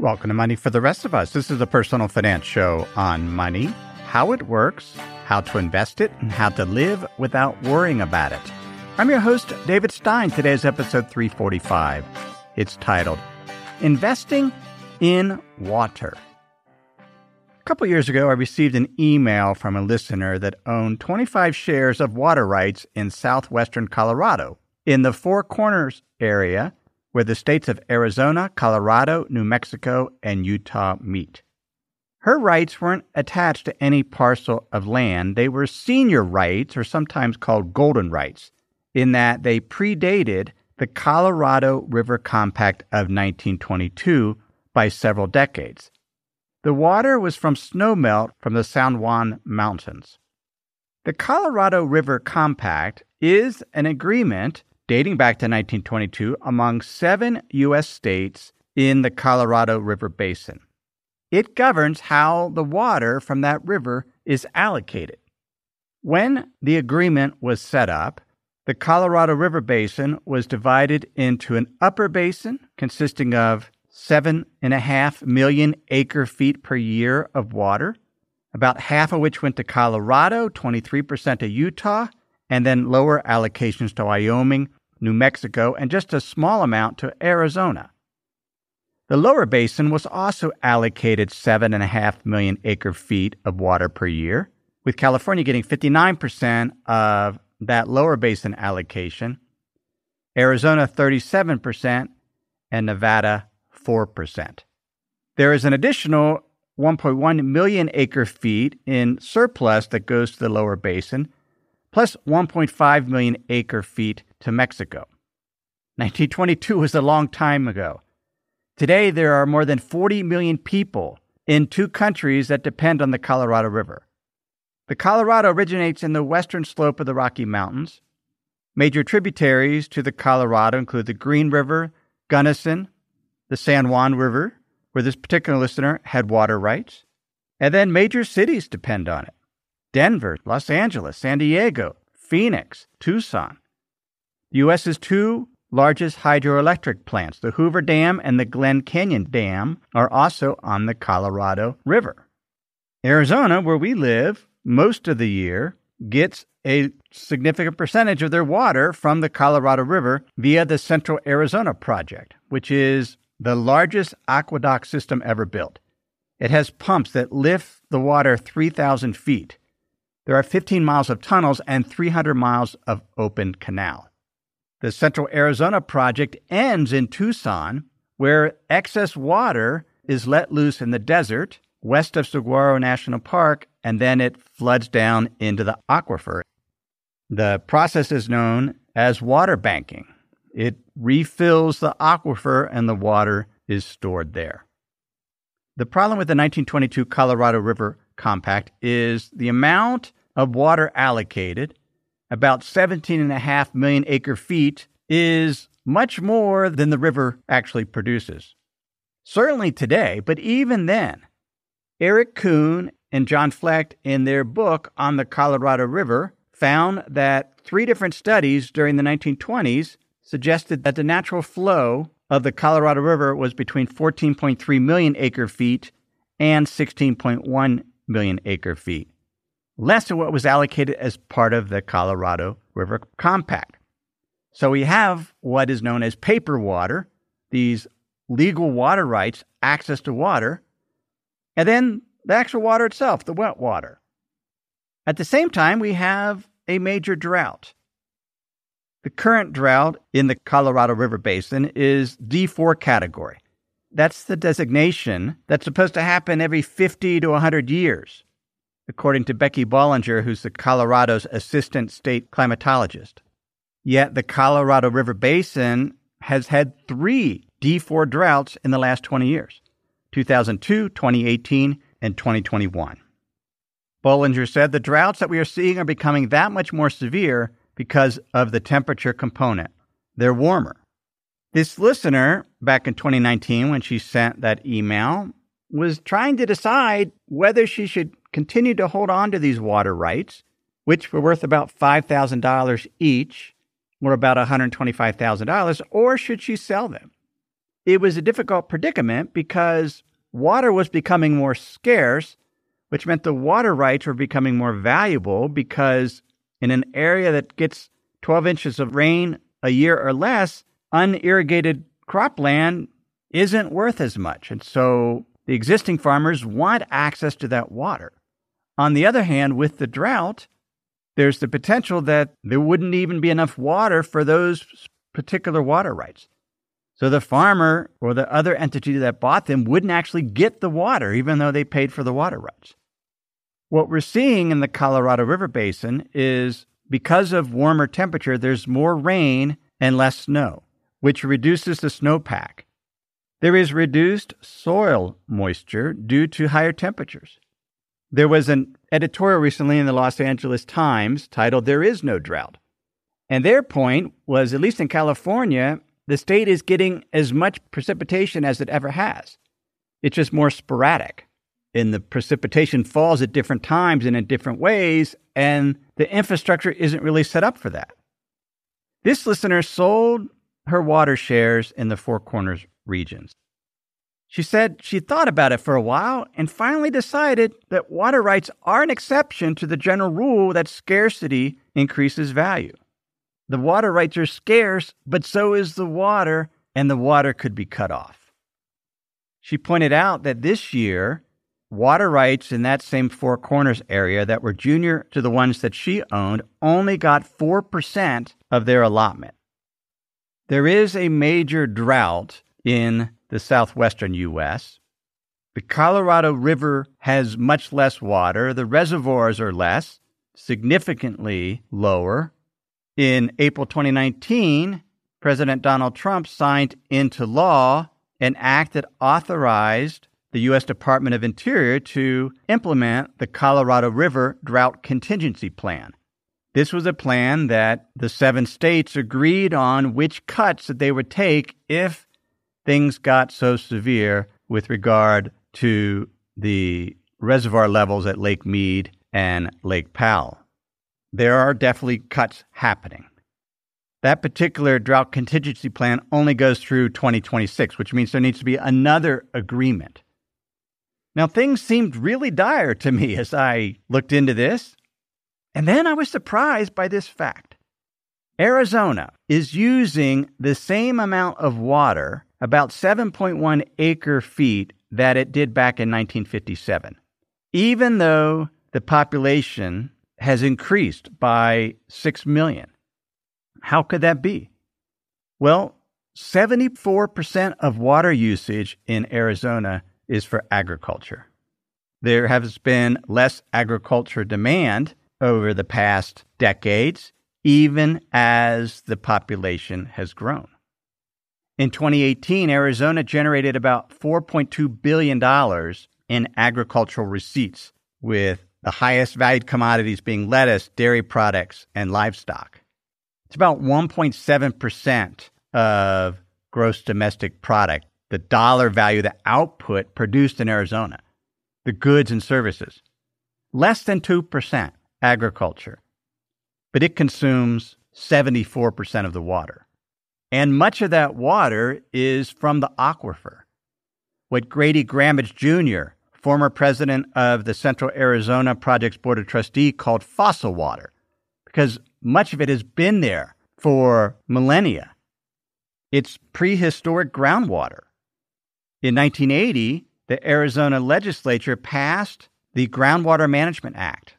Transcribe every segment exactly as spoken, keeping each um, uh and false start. Welcome to Money for the Rest of Us. This is a personal finance show on money, how it works, how to invest it, and how to live without worrying about it. I'm your host, David Stein. Today's episode three forty-five. It's titled, Investing in Water. A couple years ago, I received an email from a listener that owned twenty-five shares of water rights in southwestern Colorado, in the Four Corners area, where the states of Arizona, Colorado, New Mexico, and Utah meet. Her rights weren't attached to any parcel of land. They were senior rights, or sometimes called golden rights, in that they predated the Colorado River Compact of nineteen twenty-two by several decades. The water was from snowmelt from the San Juan Mountains. The Colorado River Compact is an agreement dating back to nineteen twenty-two, among seven U S states in the Colorado River Basin. It governs how the water from that river is allocated. When the agreement was set up, the Colorado River Basin was divided into an upper basin consisting of seven and a half million acre feet per year of water, about half of which went to Colorado, twenty-three percent to Utah, and then lower allocations to Wyoming, New Mexico, and just a small amount to Arizona. The lower basin was also allocated seven point five million acre feet of water per year, with California getting fifty-nine percent of that lower basin allocation, Arizona thirty-seven percent, and Nevada four percent. There is an additional one point one million acre feet in surplus that goes to the lower basin, plus one point five million acre feet to Mexico. nineteen twenty-two was a long time ago. Today, there are more than forty million people in two countries that depend on the Colorado River. The Colorado originates in the western slope of the Rocky Mountains. Major tributaries to the Colorado include the Green River, Gunnison, the San Juan River, where this particular listener had water rights, and then major cities depend on it. Denver, Los Angeles, San Diego, Phoenix, Tucson. The U S's two largest hydroelectric plants, the Hoover Dam and the Glen Canyon Dam, are also on the Colorado River. Arizona, where we live most of the year, gets a significant percentage of their water from the Colorado River via the Central Arizona Project, which is the largest aqueduct system ever built. It has pumps that lift the water three thousand feet. There are fifteen miles of tunnels and three hundred miles of open canal. The Central Arizona Project ends in Tucson, where excess water is let loose in the desert west of Saguaro National Park, and then it floods down into the aquifer. The process is known as water banking. It refills the aquifer and the water is stored there. The problem with the nineteen twenty-two Colorado River Compact is the amount of water allocated, about seventeen point five million acre feet, is much more than the river actually produces. Certainly today, but even then, Eric Kuhn and John Fleck, in their book on the Colorado River, found that three different studies during the nineteen twenties suggested that the natural flow of the Colorado River was between fourteen point three million acre feet and sixteen point one million acre feet, less than what was allocated as part of the Colorado River Compact. So we have what is known as paper water, these legal water rights, access to water, and then the actual water itself, the wet water. At the same time, we have a major drought. The current drought in the Colorado River Basin is D four category. That's the designation that's supposed to happen every fifty to one hundred years, according to Becky Bollinger, who's the Colorado's assistant state climatologist. Yet the Colorado River Basin has had three D four droughts in the last twenty years, two thousand two, twenty eighteen, and twenty twenty-one. Bollinger said the droughts that we are seeing are becoming that much more severe because of the temperature component. They're warmer. This listener, back in twenty nineteen when she sent that email, was trying to decide whether she should continue to hold on to these water rights, which were worth about five thousand dollars each, or about one hundred twenty-five thousand dollars, or should she sell them? It was a difficult predicament because water was becoming more scarce, which meant the water rights were becoming more valuable because in an area that gets twelve inches of rain a year or less, unirrigated cropland isn't worth as much. And so the existing farmers want access to that water. On the other hand, with the drought, there's the potential that there wouldn't even be enough water for those particular water rights. So the farmer or the other entity that bought them wouldn't actually get the water, even though they paid for the water rights. What we're seeing in the Colorado River Basin is because of warmer temperature, there's more rain and less snow, which reduces the snowpack. There is reduced soil moisture due to higher temperatures. There was an editorial recently in the Los Angeles Times titled, "There Is No Drought." And their point was, at least in California, the state is getting as much precipitation as it ever has. It's just more sporadic. And the precipitation falls at different times and in different ways, and the infrastructure isn't really set up for that. This listener sold her water shares in the Four Corners regions. She said she thought about it for a while and finally decided that water rights are an exception to the general rule that scarcity increases value. The water rights are scarce, but so is the water, and the water could be cut off. She pointed out that this year, water rights in that same Four Corners area that were junior to the ones that she owned only got four percent of their allotment. There is a major drought in the southwestern U S. The Colorado River has much less water. The reservoirs are less, significantly lower. In April twenty nineteen, President Donald Trump signed into law an act that authorized the U S Department of Interior to implement the Colorado River Drought Contingency Plan. This was a plan that the seven states agreed on which cuts that they would take if things got so severe with regard to the reservoir levels at Lake Mead and Lake Powell. There are definitely cuts happening. That particular drought contingency plan only goes through twenty twenty-six, which means there needs to be another agreement. Now, things seemed really dire to me as I looked into this, and then I was surprised by this fact. Arizona is using the same amount of water, about seven point one acre feet, that it did back in nineteen fifty-seven, even though the population has increased by six million. How could that be? Well, seventy-four percent of water usage in Arizona is for agriculture. There has been less agriculture demand over the past decades, even as the population has grown. In twenty eighteen, Arizona generated about four point two billion dollars in agricultural receipts, with the highest valued commodities being lettuce, dairy products, and livestock. It's about one point seven percent of gross domestic product, the dollar value, the output produced in Arizona, the goods and services. Less than two percent agriculture, but it consumes seventy-four percent of the water. And much of that water is from the aquifer. What Grady Grammage Junior, former president of the Central Arizona Project's Board of Trustees, called fossil water, because much of it has been there for millennia. It's prehistoric groundwater. In nineteen eighty, the Arizona legislature passed the Groundwater Management Act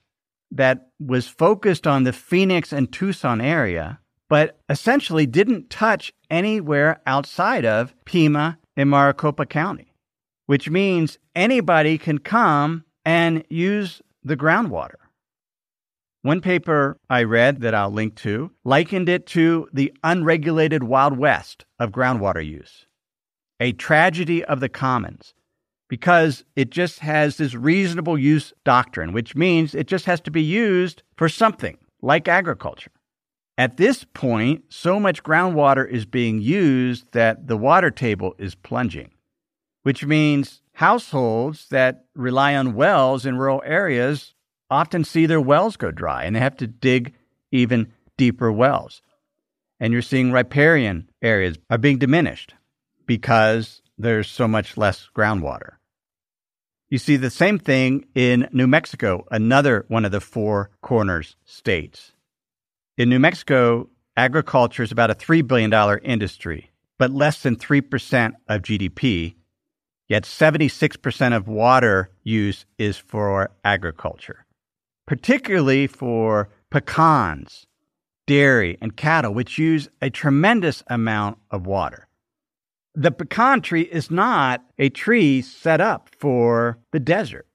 that was focused on the Phoenix and Tucson area, but essentially didn't touch anywhere outside of Pima and Maricopa County, which means anybody can come and use the groundwater. One paper I read that I'll link to likened it to the unregulated Wild West of groundwater use, a tragedy of the commons, because it just has this reasonable use doctrine, which means it just has to be used for something like agriculture. At this point, so much groundwater is being used that the water table is plunging, which means households that rely on wells in rural areas often see their wells go dry, and they have to dig even deeper wells. And you're seeing riparian areas are being diminished because there's so much less groundwater. You see the same thing in New Mexico, another one of the Four Corners states. In New Mexico, agriculture is about a three billion dollars industry, but less than three percent of G D P, yet seventy-six percent of water use is for agriculture, particularly for pecans, dairy, and cattle, which use a tremendous amount of water. The pecan tree is not a tree set up for the desert,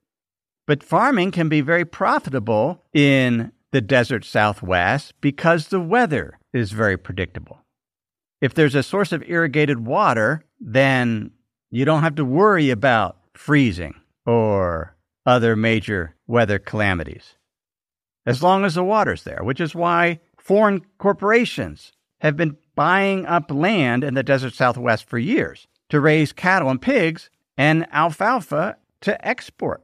but farming can be very profitable in the desert Southwest because the weather is very predictable. If there's a source of irrigated water, then you don't have to worry about freezing or other major weather calamities, as long as the water's there, which is why foreign corporations have been buying up land in the desert Southwest for years to raise cattle and pigs and alfalfa to export.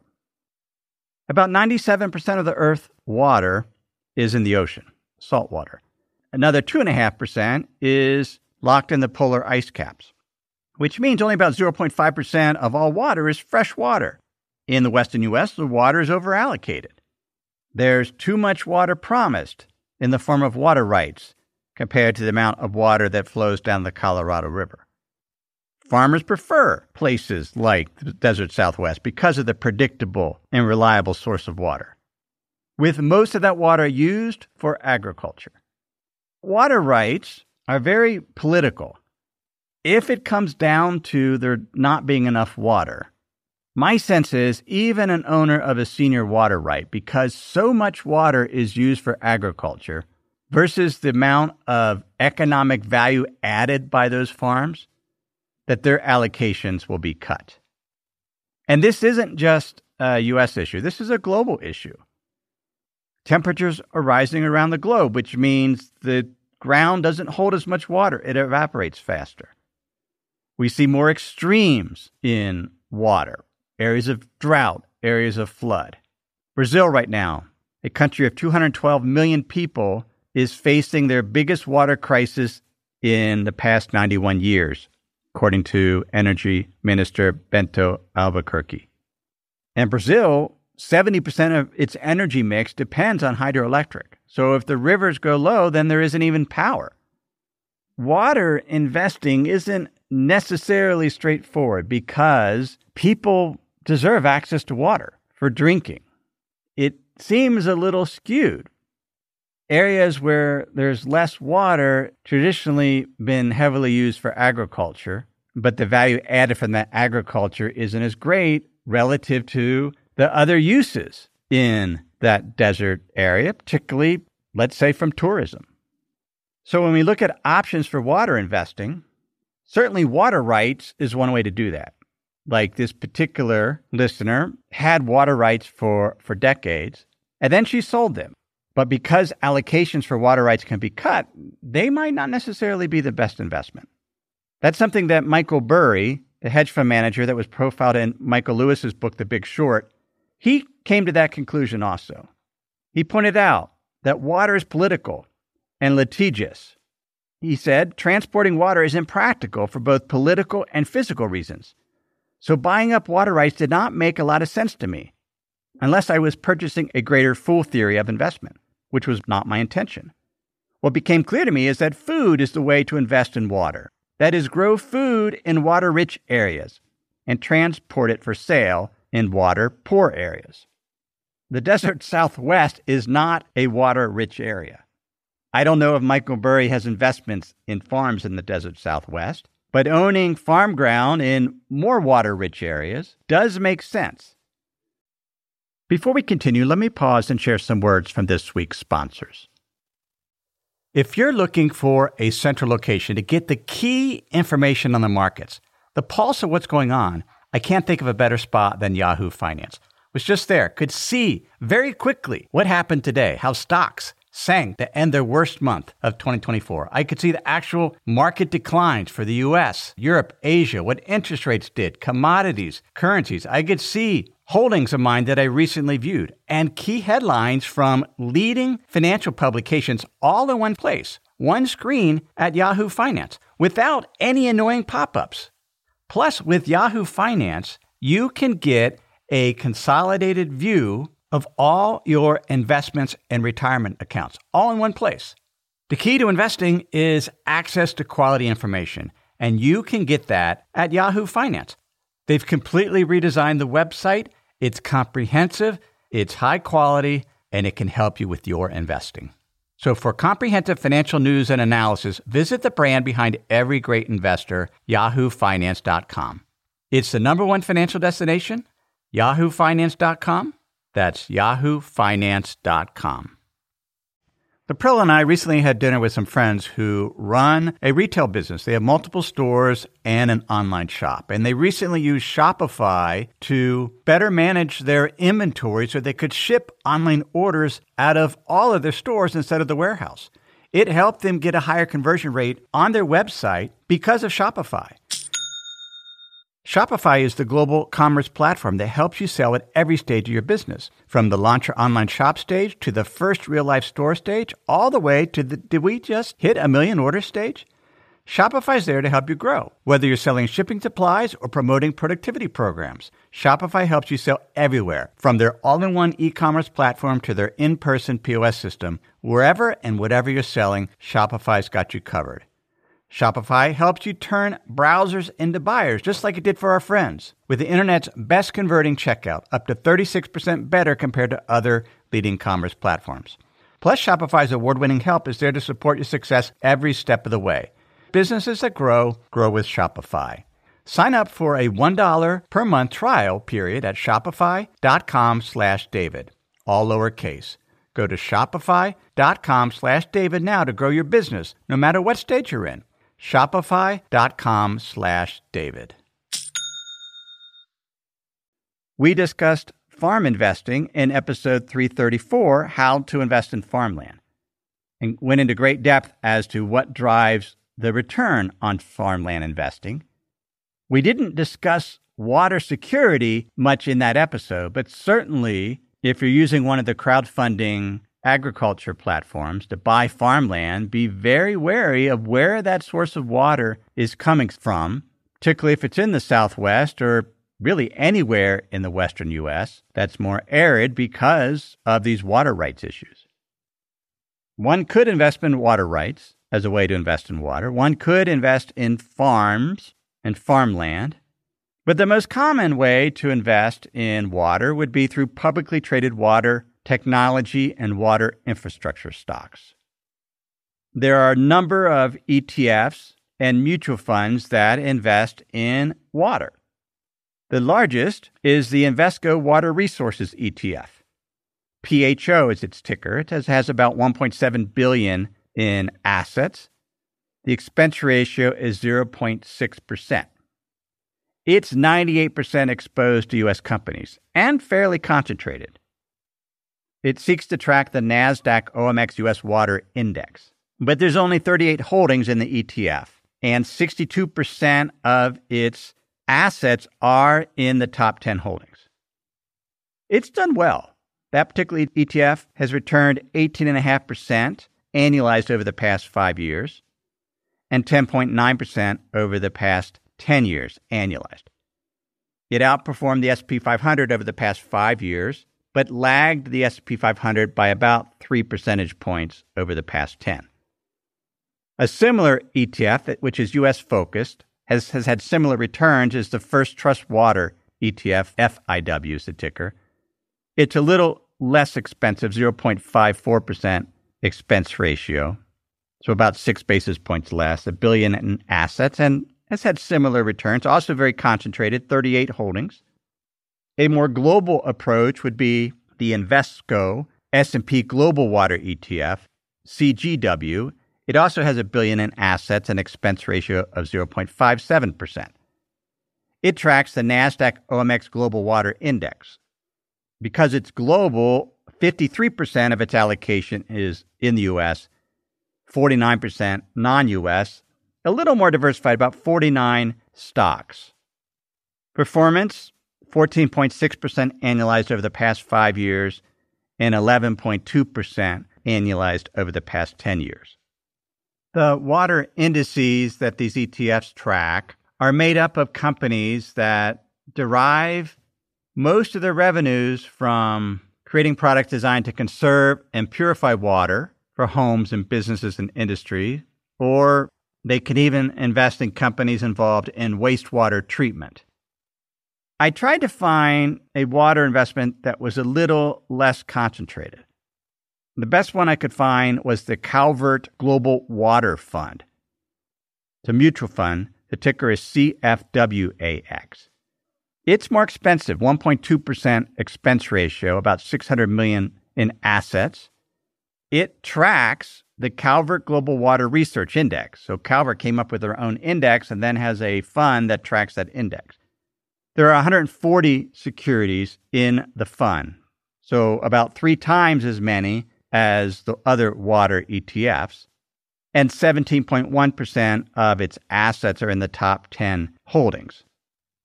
About ninety-seven percent of the Earth's water is in the ocean, salt water. Another two point five percent is locked in the polar ice caps, which means only about zero point five percent of all water is fresh water. In the western U S, the water is overallocated. There's too much water promised in the form of water rights compared to the amount of water that flows down the Colorado River. Farmers prefer places like the desert Southwest because of the predictable and reliable source of water, with most of that water used for agriculture. Water rights are very political. If it comes down to there not being enough water, my sense is even an owner of a senior water right, because so much water is used for agriculture versus the amount of economic value added by those farms, that their allocations will be cut. And this isn't just a U S issue. This is a global issue. Temperatures are rising around the globe, which means the ground doesn't hold as much water. It evaporates faster. We see more extremes in water, areas of drought, areas of flood. Brazil right now, a country of two hundred twelve million people, is facing their biggest water crisis in the past ninety-one years, according to Energy Minister Bento Albuquerque. And Brazil, seventy percent of its energy mix depends on hydroelectric. So if the rivers go low, then there isn't even power. Water investing isn't necessarily straightforward because people deserve access to water for drinking. It seems a little skewed. Areas where there's less water traditionally been heavily used for agriculture, but the value added from that agriculture isn't as great relative to the other uses in that desert area, particularly, let's say, from tourism. So when we look at options for water investing, certainly water rights is one way to do that. Like this particular listener had water rights for, for decades, and then she sold them. But because allocations for water rights can be cut, they might not necessarily be the best investment. That's something that Michael Burry, the hedge fund manager that was profiled in Michael Lewis's book, The Big Short, he came to that conclusion also. He pointed out that water is political and litigious. He said, transporting water is impractical for both political and physical reasons. So buying up water rights did not make a lot of sense to me, unless I was purchasing a greater fool theory of investment, which was not my intention. What became clear to me is that food is the way to invest in water. That is, grow food in water-rich areas and transport it for sale in water-poor areas. The desert Southwest is not a water-rich area. I don't know if Michael Burry has investments in farms in the desert Southwest, but owning farm ground in more water-rich areas does make sense. Before we continue, let me pause and share some words from this week's sponsors. If you're looking for a central location to get the key information on the markets, the pulse of what's going on, I can't think of a better spot than Yahoo Finance. Was just there, could see very quickly what happened today, how stocks sang to end their worst month of twenty twenty-four. I could see the actual market declines for the U S, Europe, Asia, what interest rates did, commodities, currencies. I could see holdings of mine that I recently viewed and key headlines from leading financial publications all in one place, one screen at Yahoo Finance without any annoying pop-ups. Plus, with Yahoo Finance, you can get a consolidated view of all your investments and retirement accounts, all in one place. The key to investing is access to quality information, and you can get that at Yahoo Finance. They've completely redesigned the website. It's comprehensive, it's high quality, and it can help you with your investing. So for comprehensive financial news and analysis, visit the brand behind every great investor, yahoo finance dot com. It's the number one financial destination, yahoo finance dot com. That's yahoo finance dot com. The Pearl and I recently had dinner with some friends who run a retail business. They have multiple stores and an online shop. And they recently used Shopify to better manage their inventory so they could ship online orders out of all of their stores instead of the warehouse. It helped them get a higher conversion rate on their website because of Shopify. Shopify is the global commerce platform that helps you sell at every stage of your business, from the launch your online shop stage to the first real-life store stage, all the way to the did we just hit a million order stage? Shopify's there to help you grow. Whether you're selling shipping supplies or promoting productivity programs, Shopify helps you sell everywhere, from their all-in-one e-commerce platform to their in-person P O S system. Wherever and whatever you're selling, Shopify's got you covered. Shopify helps you turn browsers into buyers, just like it did for our friends, with the internet's best converting checkout, up to thirty-six percent better compared to other leading commerce platforms. Plus, Shopify's award-winning help is there to support your success every step of the way. Businesses that grow, grow with Shopify. Sign up for a one dollar per month trial period at shopify.com slash David, all lowercase. Go to shopify.com slash David now to grow your business, no matter what stage you're in. Shopify.com slash David. We discussed farm investing in episode three thirty-four, How to Invest in Farmland, and went into great depth as to what drives the return on farmland investing. We didn't discuss water security much in that episode, but certainly if you're using one of the crowdfunding agriculture platforms to buy farmland, be very wary of where that source of water is coming from, particularly if it's in the Southwest or really anywhere in the Western U S that's more arid because of these water rights issues. One could invest in water rights as a way to invest in water. One could invest in farms and farmland. But the most common way to invest in water would be through publicly traded water technology and water infrastructure stocks. There are a number of E T Fs and mutual funds that invest in water. The largest is the Invesco Water Resources E T F. P H O is its ticker. It has, has about one point seven billion dollars in assets. The expense ratio is zero point six percent. It's ninety-eight percent exposed to U S companies and fairly concentrated. It seeks to track the NASDAQ O M X U S. Water Index, but there's only thirty-eight holdings in the E T F, and sixty-two percent of its assets are in the top ten holdings. It's done well. That particular E T F has returned eighteen point five percent annualized over the past five years and ten point nine percent over the past ten years annualized. It outperformed the S and P five hundred over the past five years, but lagged the S and P five hundred by about three percentage points over the past ten. A similar E T F, which is U S-focused, has, has had similar returns as the First Trust Water E T F, F I W is the ticker. It's a little less expensive, zero point five four percent expense ratio, so about six basis points less, a billion in assets, and has had similar returns, also very concentrated, thirty-eight holdings. A more global approach would be the Invesco S and P Global Water E T F, C G W. It also has a billion in assets and expense ratio of zero point five seven percent. It tracks the NASDAQ O M X Global Water Index. Because it's global, fifty-three percent of its allocation is in the U S, forty-nine percent non-U S, a little more diversified, about forty-nine stocks. Performance, fourteen point six percent annualized over the past five years and eleven point two percent annualized over the past ten years. The water indices that these E T Fs track are made up of companies that derive most of their revenues from creating products designed to conserve and purify water for homes and businesses and industry, or they can even invest in companies involved in wastewater treatment. I tried to find a water investment that was a little less concentrated. The best one I could find was the Calvert Global Water Fund. It's a mutual fund. The ticker is C F W A X. It's more expensive, one point two percent expense ratio, about six hundred million dollars in assets. It tracks the Calvert Global Water Research Index. So Calvert came up with their own index and then has a fund that tracks that index. There are one hundred forty securities in the fund, so about three times as many as the other water E T Fs, and seventeen point one percent of its assets are in the top ten holdings.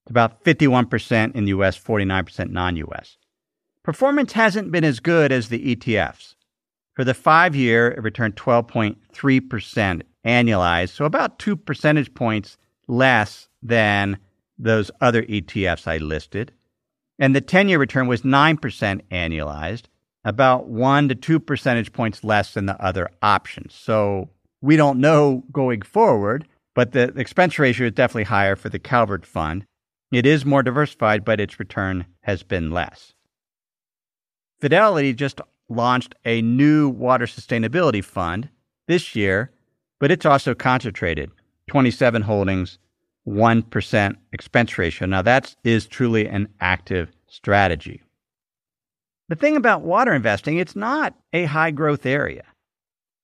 It's about fifty-one percent in the U S, forty-nine percent non-U S. Performance hasn't been as good as the E T Fs. For the five-year, it returned twelve point three percent annualized, so about two percentage points less than those other E T Fs I listed. And the ten-year return was nine percent annualized, about one to two percentage points less than the other options. So we don't know going forward, but the expense ratio is definitely higher for the Calvert Fund. It is more diversified, but its return has been less. Fidelity just launched a new water sustainability fund this year, but it's also concentrated, twenty-seven holdings, one percent expense ratio. Now, that is truly an active strategy. The thing about water investing, it's not a high growth area.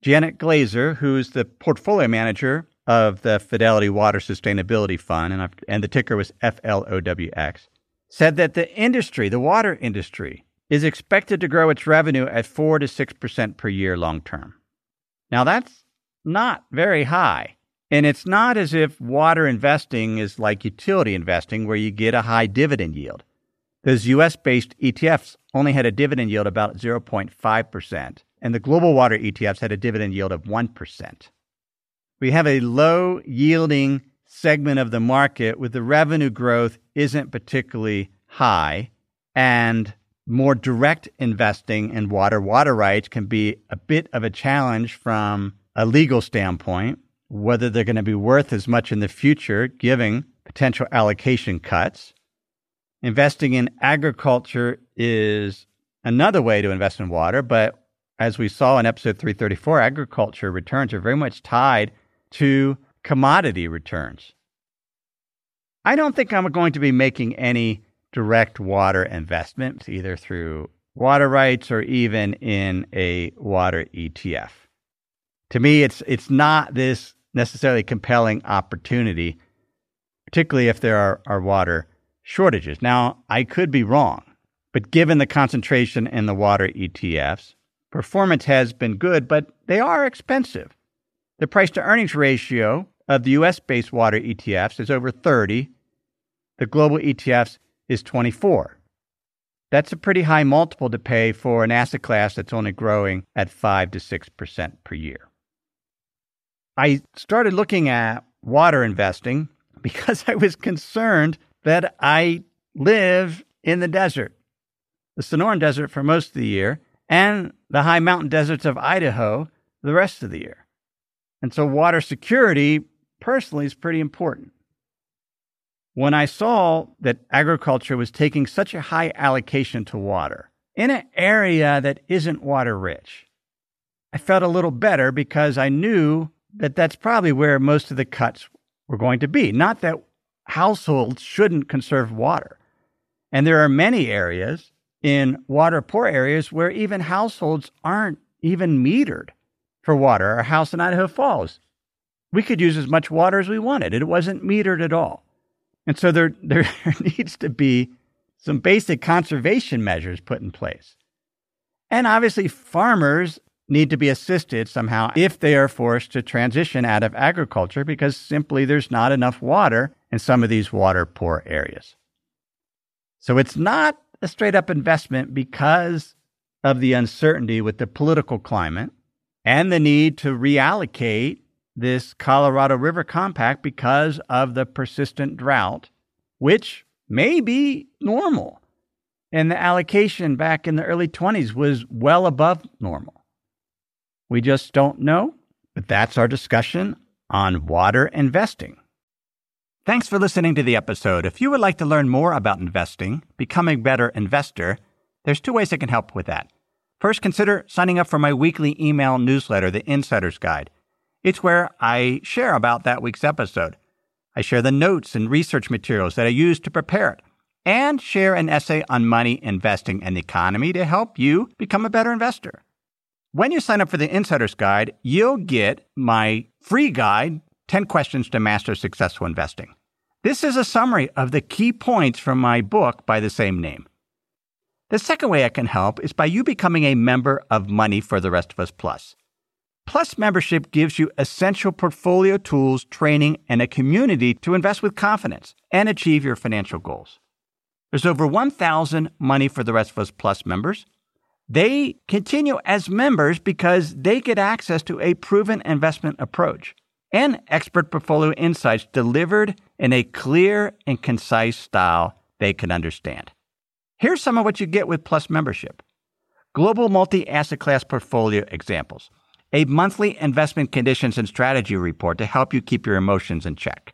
Janet Glazer, who's the portfolio manager of the Fidelity Water Sustainability Fund, and, I've, and the ticker was F L O W X, said that the industry, the water industry, is expected to grow its revenue at four to six percent per year long term. Now, that's not very high. And it's not as if water investing is like utility investing where you get a high dividend yield. Those U S-based E T Fs only had a dividend yield about zero point five percent, and the global water E T Fs had a dividend yield of one percent. We have a low-yielding segment of the market with the revenue growth isn't particularly high, and more direct investing in water, water rights can be a bit of a challenge from a legal standpoint, whether they're going to be worth as much in the future, given potential allocation cuts. Investing in agriculture is another way to invest in water, but as we saw in episode three thirty-four, agriculture returns are very much tied to commodity returns. I don't think I'm going to be making any direct water investments, either through water rights or even in a water E T F. To me, it's it's not this necessarily compelling opportunity, particularly if there are, are water shortages. Now, I could be wrong, but given the concentration in the water E T Fs, performance has been good, but they are expensive. The price-to-earnings ratio of the U S-based water E T Fs is over thirty. The global E T Fs is twenty-four. That's a pretty high multiple to pay for an asset class that's only growing at five to six percent per year. I started looking at water investing because I was concerned that I live in the desert, the Sonoran Desert for most of the year, and the high mountain deserts of Idaho the rest of the year. And so water security, personally, is pretty important. When I saw that agriculture was taking such a high allocation to water in an area that isn't water rich, I felt a little better because I knew that that's probably where most of the cuts were going to be. Not that households shouldn't conserve water. And there are many areas in water poor areas where even households aren't even metered for water. Our house in Idaho Falls, we could use as much water as we wanted. It wasn't metered at all. And so there, there needs to be some basic conservation measures put in place. And obviously, farmers need to be assisted somehow if they are forced to transition out of agriculture because simply there's not enough water in some of these water-poor areas. So it's not a straight-up investment because of the uncertainty with the political climate and the need to reallocate this Colorado River Compact because of the persistent drought, which may be normal. And the allocation back in the early twenties was well above normal. We just don't know, but that's our discussion on water investing. Thanks for listening to the episode. If you would like to learn more about investing, becoming a better investor, there's two ways I can help with that. First, consider signing up for my weekly email newsletter, The Insider's Guide. It's where I share about that week's episode. I share the notes and research materials that I use to prepare it and share an essay on money, investing, and the economy to help you become a better investor. When you sign up for the Insider's Guide, you'll get my free guide, ten questions to Master Successful Investing. This is a summary of the key points from my book by the same name. The second way I can help is by you becoming a member of Money for the Rest of Us Plus. Plus membership gives you essential portfolio tools, training, and a community to invest with confidence and achieve your financial goals. There's over one thousand Money for the Rest of Us Plus members. They continue as members because they get access to a proven investment approach and expert portfolio insights delivered in a clear and concise style they can understand. Here's some of what you get with Plus membership. Global multi-asset class portfolio examples. A monthly investment conditions and strategy report to help you keep your emotions in check.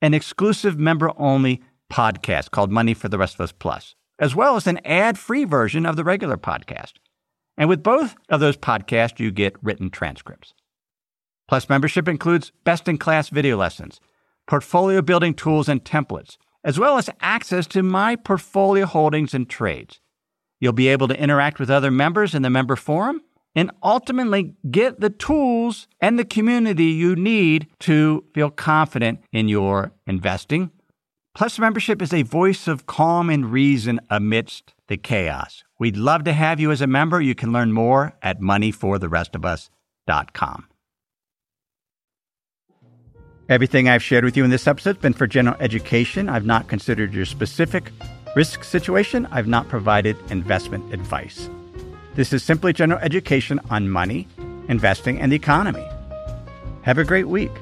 An exclusive member-only podcast called Money for the Rest of Us Plus, as well as an ad-free version of the regular podcast. And with both of those podcasts, you get written transcripts. Plus membership includes best-in-class video lessons, portfolio building tools and templates, as well as access to my portfolio holdings and trades. You'll be able to interact with other members in the member forum and ultimately get the tools and the community you need to feel confident in your investing. Plus membership is a voice of calm and reason amidst the chaos. We'd love to have you as a member. You can learn more at money for the rest of us dot com. Everything I've shared with you in this episode has been for general education. I've not considered your specific risk situation. I've not provided investment advice. This is simply general education on money, investing, and the economy. Have a great week.